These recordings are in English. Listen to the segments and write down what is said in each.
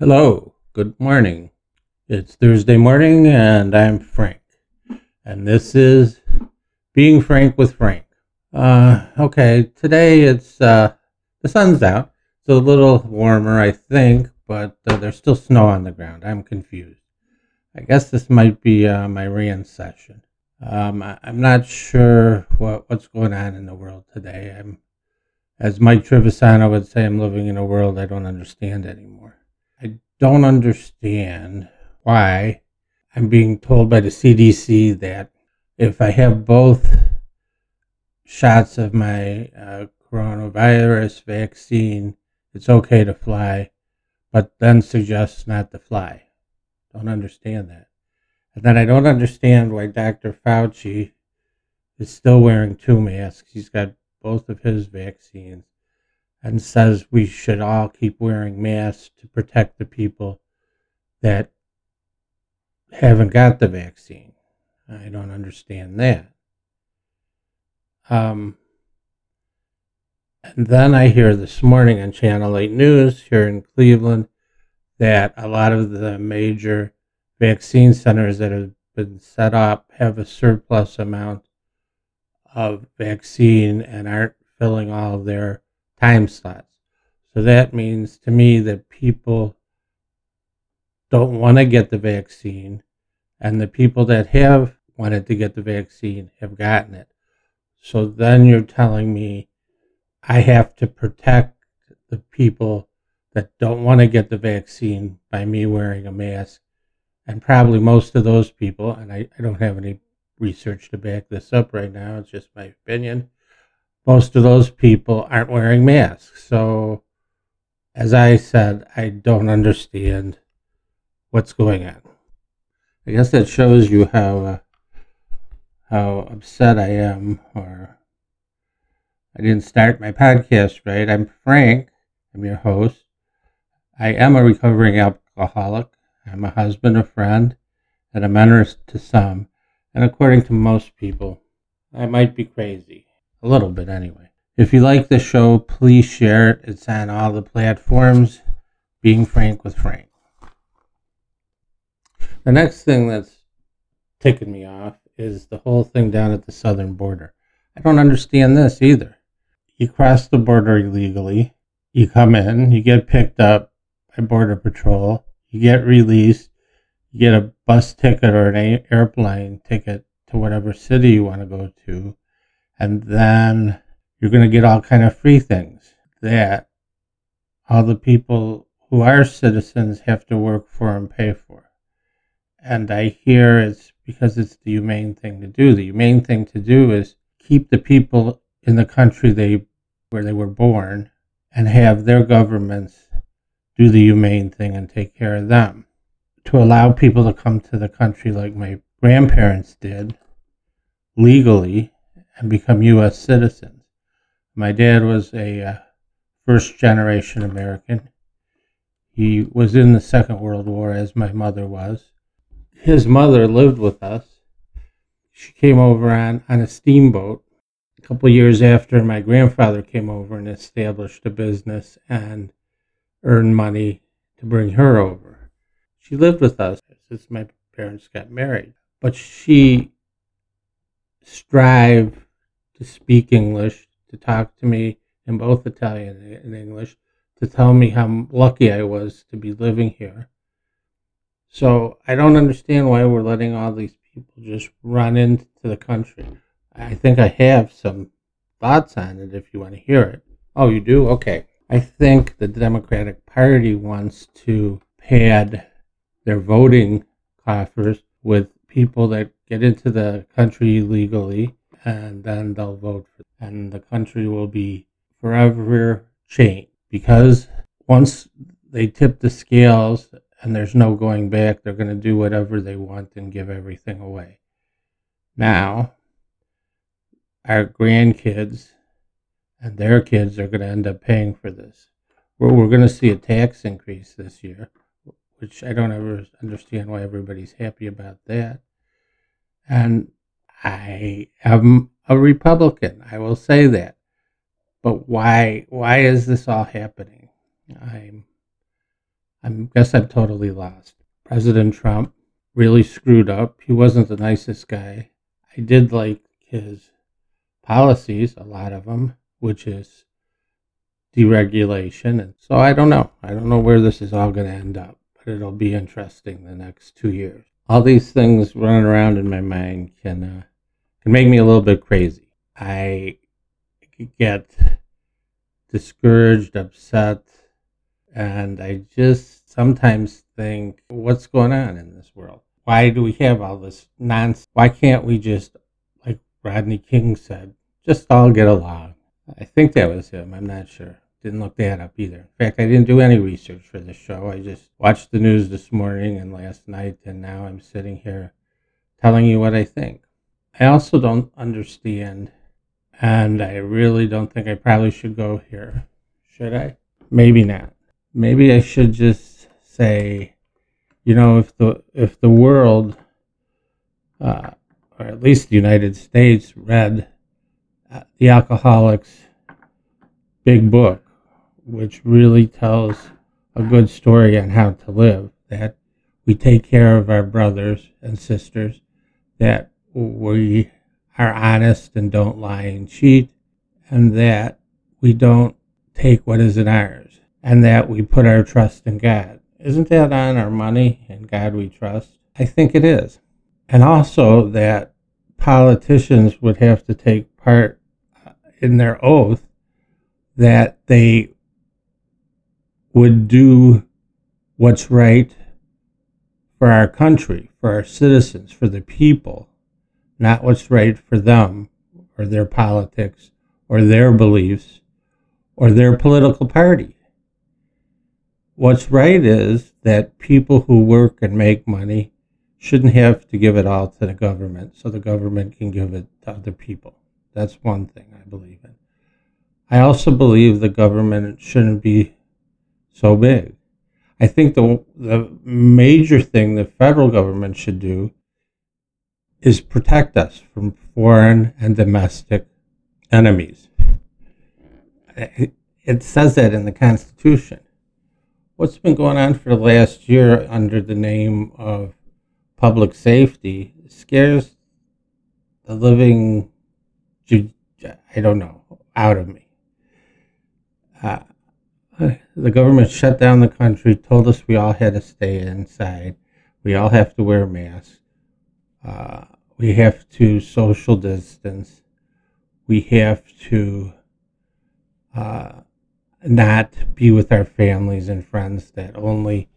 Hello, good morning. It's Thursday morning and I'm Frank. And this is Being Frank with Frank. Okay, today it's, the sun's out. It's a little warmer, I think, but there's still snow on the ground. I'm confused. I guess this might be my rain session. I'm not sure what's going on in the world today. As Mike Trevisano would say, I'm living in a world I don't understand anymore. Don't understand why I'm being told by the CDC that if I have both shots of my coronavirus vaccine, it's okay to fly, but then suggests not to fly. Don't understand that. And then I don't understand why Dr. Fauci is still wearing two masks. He's got both of his vaccines. And says we should all keep wearing masks to protect the people that haven't got the vaccine. I don't understand that. And then I hear this morning on Channel 8 News here in Cleveland that a lot of the major vaccine centers that have been set up have a surplus amount of vaccine and aren't filling all of their time slots. So that means to me that people don't want to get the vaccine, and the people that have wanted to get the vaccine have gotten it. So then you're telling me I have to protect the people that don't want to get the vaccine by me wearing a mask, and probably most of those people, and I don't have any research to back this up right now, it's just my opinion, most of those people aren't wearing masks. So, as I said, I don't understand what's going on. I guess that shows you how upset I am, or I didn't start my podcast right. I'm Frank. I'm your host. I am a recovering alcoholic. I'm a husband, a friend, and a mentor to some. And according to most people, I might be crazy. A little bit anyway. If you like the show, please share it. It's on all the platforms. Being Frank with Frank. The next thing that's ticking me off is the whole thing down at the southern border. I don't understand this either. You cross the border illegally. You come in. You get picked up by Border Patrol. You get released. You get a bus ticket or an airplane ticket to whatever city you want to go to. And then you're going to get all kind of free things that all the people who are citizens have to work for and pay for. And I hear it's because it's the humane thing to do. The humane thing to do is keep the people in the country where they were born and have their governments do the humane thing and take care of them. To allow people to come to the country like my grandparents did legally, and become U.S. citizens. My dad was a first-generation American. He was in the Second World War, as my mother was. His mother lived with us. She came over on a steamboat a couple years after my grandfather came over and established a business and earned money to bring her over. She lived with us since my parents got married. But she strived to speak English, to talk to me in both Italian and English, to tell me how lucky I was to be living here. So I don't understand why we're letting all these people just run into the country. I think I have some thoughts on it if you want to hear it. Oh, you do? Okay. I think the Democratic Party wants to pad their voting coffers with people that get into the country illegally, and then they'll vote for them. And the country will be forever changed. Because once they tip the scales and there's no going back, they're going to do whatever they want and give everything away. Now, our grandkids and their kids are going to end up paying for this. We're going to see a tax increase this year, which I don't ever understand why everybody's happy about that. And I am a Republican, I will say that. But why is this all happening? I'm I guess I'm totally lost. President Trump really screwed up. He wasn't the nicest guy. I did like his policies, a lot of them, which is deregulation. And so I don't know. I don't know where this is all going to end up, but it'll be interesting the next 2 years. All these things running around in my mind can make me a little bit crazy. I get discouraged, upset, and I just sometimes think, what's going on in this world? Why do we have all this nonsense? Why can't we just, like Rodney King said, just all get along? I think that was him. I'm not sure. Didn't look that up either. In fact, I didn't do any research for this show. I just watched the news this morning and last night, and now I'm sitting here telling you what I think. I also don't understand, and I really don't think I probably should go here. Should I? Maybe not. Maybe I should just say, you know, if the world, or at least the United States, read the Alcoholics' big book, which really tells a good story on how to live, that we take care of our brothers and sisters, that we are honest and don't lie and cheat, and that we don't take what isn't ours, and that we put our trust in God. Isn't that on our money, in God we trust? I think it is. And also that politicians would have to take part in their oath that they would do what's right for our country, for our citizens, for the people, not what's right for them or their politics or their beliefs or their political party. What's right is that people who work and make money shouldn't have to give it all to the government so the government can give it to other people. That's one thing I believe in. I also believe the government shouldn't be so big. I think the major thing the federal government should do is protect us from foreign and domestic enemies. It says that in the Constitution. What's been going on for the last year under the name of public safety scares the living, I don't know, out of me. The government shut down the country, told us we all had to stay inside, we all have to wear masks. We have to social distance, we have to not be with our families and friends, that only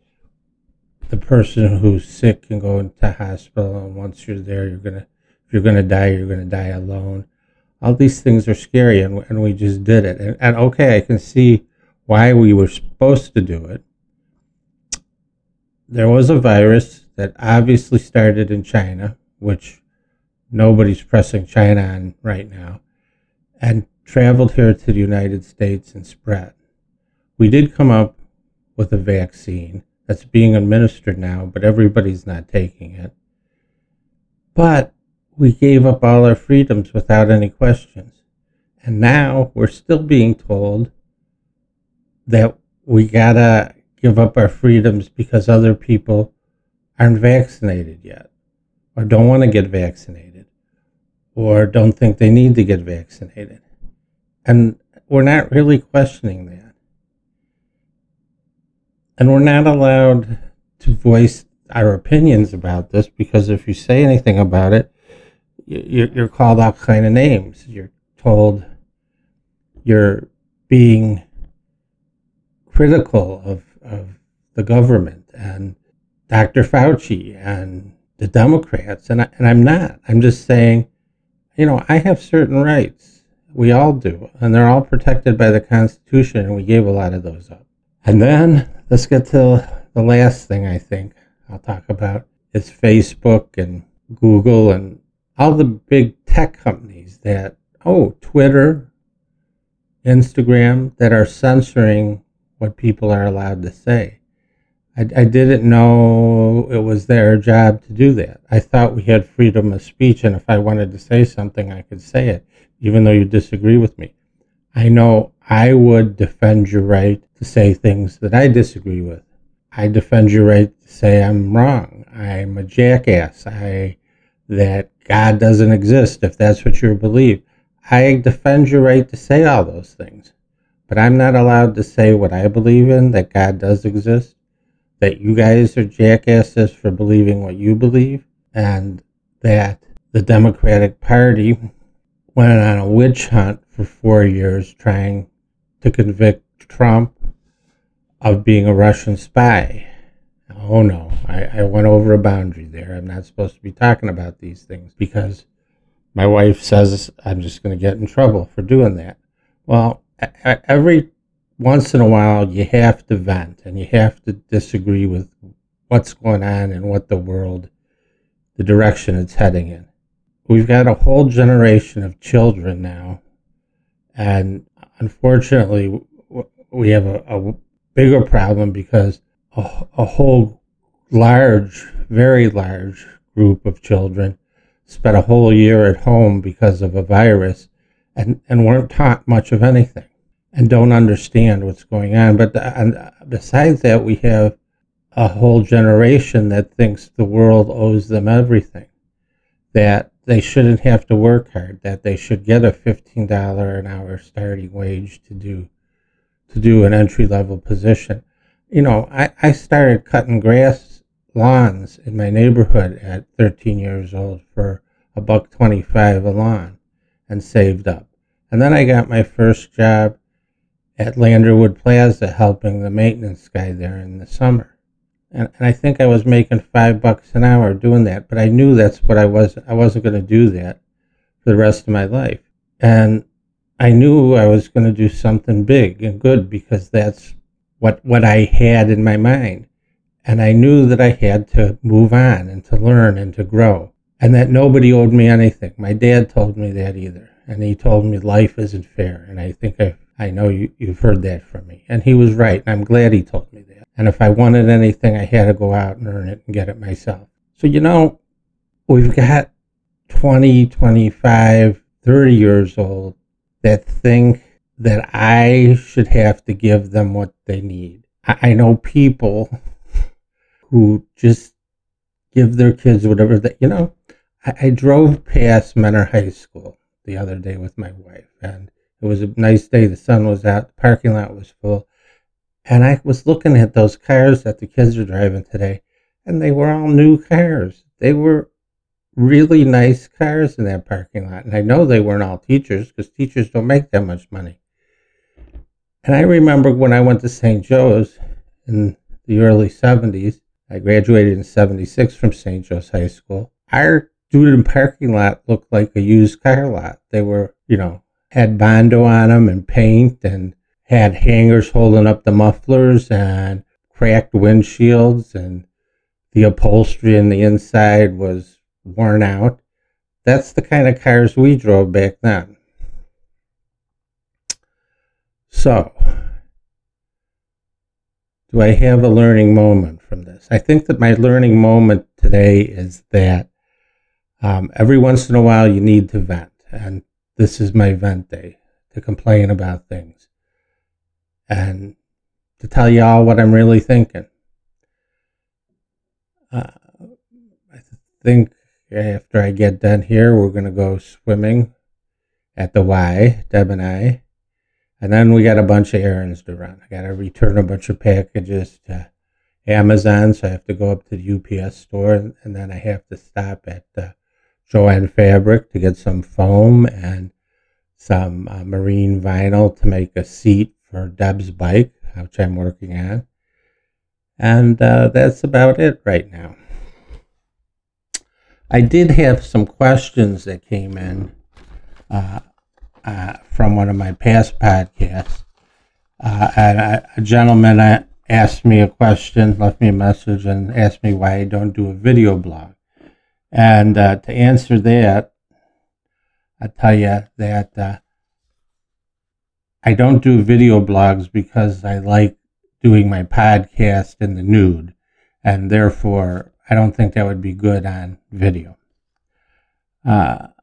the person who's sick can go into hospital, and once you're there, if you're gonna die alone. All these things are scary, and we just did it. And okay, I can see why we were supposed to do it. There was a virus that obviously started in China, which nobody's pressing China on right now, and traveled here to the United States and spread. We did come up with a vaccine that's being administered now, but everybody's not taking it. But we gave up all our freedoms without any questions. And now we're still being told that we gotta give up our freedoms because other people aren't vaccinated yet, or don't want to get vaccinated, or don't think they need to get vaccinated. And we're not really questioning that. And we're not allowed to voice our opinions about this, because if you say anything about it, you're called all kind of names. You're told you're being critical of the government and Dr. Fauci and the Democrats, and I'm not. I'm just saying, you know, I have certain rights. We all do, and they're all protected by the Constitution, and we gave a lot of those up. And then, let's get to the last thing I think I'll talk about. It's Facebook and Google and all the big tech companies that, Twitter, Instagram, that are censoring what people are allowed to say. I didn't know it was their job to do that. I thought we had freedom of speech, and if I wanted to say something, I could say it, even though you disagree with me. I know I would defend your right to say things that I disagree with. I defend your right to say I'm wrong. I'm a jackass. That God doesn't exist, if that's what you believe. I defend your right to say all those things. But I'm not allowed to say what I believe in, that God does exist, that you guys are jackasses for believing what you believe, and that the Democratic Party went on a witch hunt for 4 years trying to convict Trump of being a Russian spy. Oh no, I went over a boundary there. I'm not supposed to be talking about these things because my wife says I'm just going to get in trouble for doing that. Well, every once in a while you have to vent and you have to disagree with what's going on and what the world, the direction it's heading in. We've got a whole generation of children now, and unfortunately we have a bigger problem because a whole large, very large group of children spent a whole year at home because of a virus and weren't taught much of anything and don't understand what's going on. But besides that, we have a whole generation that thinks the world owes them everything, that they shouldn't have to work hard, that they should get a $15 an hour starting wage to do an entry-level position. You know, I started cutting lawns in my neighborhood at 13 years old for $1.25 a lawn and saved up. And then I got my first job at Landerwood Plaza helping the maintenance guy there in the summer. And I think I was making $5 an hour doing that, but I knew that's what I wasn't going to do that for the rest of my life. And I knew I was going to do something big and good because that's what I had in my mind. And I knew that I had to move on and to learn and to grow, and that nobody owed me anything. My dad told me that either, and he told me life isn't fair, and I think I know you've heard that from me. And he was right, and I'm glad he told me that. And if I wanted anything, I had to go out and earn it and get it myself. So, you know, we've got 20, 25, 30 years old that think that I should have to give them what they need. I know people who just give their kids whatever they, you know, I drove past Mentor High School the other day with my wife, and it was a nice day. The sun was out, the parking lot was full, and I was looking at those cars that the kids are driving today, and they were all new cars. They were really nice cars in that parking lot, and I know they weren't all teachers because teachers don't make that much money. And I remember when I went to St. Joe's in the early 70s, I graduated in 76 from St. Joe's High School. Our student parking lot looked like a used car lot. They were, you know, had Bondo on them and paint and had hangers holding up the mufflers and cracked windshields, and the upholstery in the inside was worn out. That's the kind of cars we drove back then. So, do I have a learning moment from this? I think that my learning moment today is that every once in a while you need to vent, and this is my vent day, to complain about things and to tell you all what I'm really thinking. I think after I get done here, we're going to go swimming at the Y, Deb and I. And then we got a bunch of errands to run. I got to return a bunch of packages to Amazon, so I have to go up to the UPS store, and then I have to stop at Joann Fabric to get some foam and some marine vinyl to make a seat for Deb's bike, which I'm working on. And that's about it right now. I did have some questions that came in from one of my past podcasts. And a gentleman asked me a question, left me a message, and asked me why I don't do a video blog. And to answer that, I'll tell you that I don't do video blogs because I like doing my podcast in the nude, and therefore I don't think that would be good on video.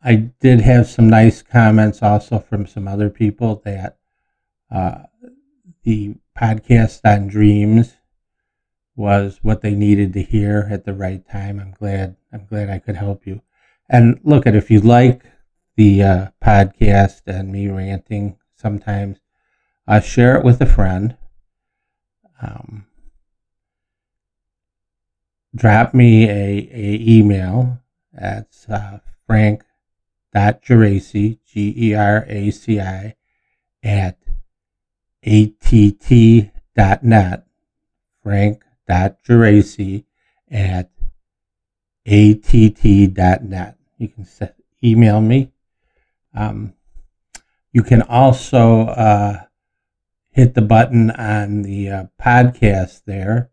I did have some nice comments also from some other people that the podcast on dreams was what they needed to hear at the right time. I'm glad I could help you. And look, at if you like the podcast and me ranting sometimes, share it with a friend. Drop me a email. That's frank.geraci, G-E-R-A-C-I, at att.net. frank.geraci at att.net. You can email me. You can also hit the button on the podcast there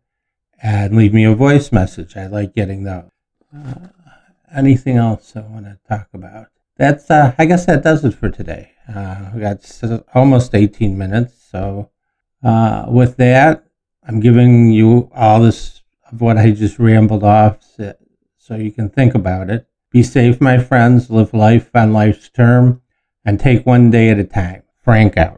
and leave me a voice message. I like getting those. Anything else I want to talk about? That's I guess that does it for today. We got almost 18 minutes. So with that, I'm giving you all this of what I just rambled off so you can think about it. Be safe, my friends. Live life on life's term and take one day at a time. Frank out.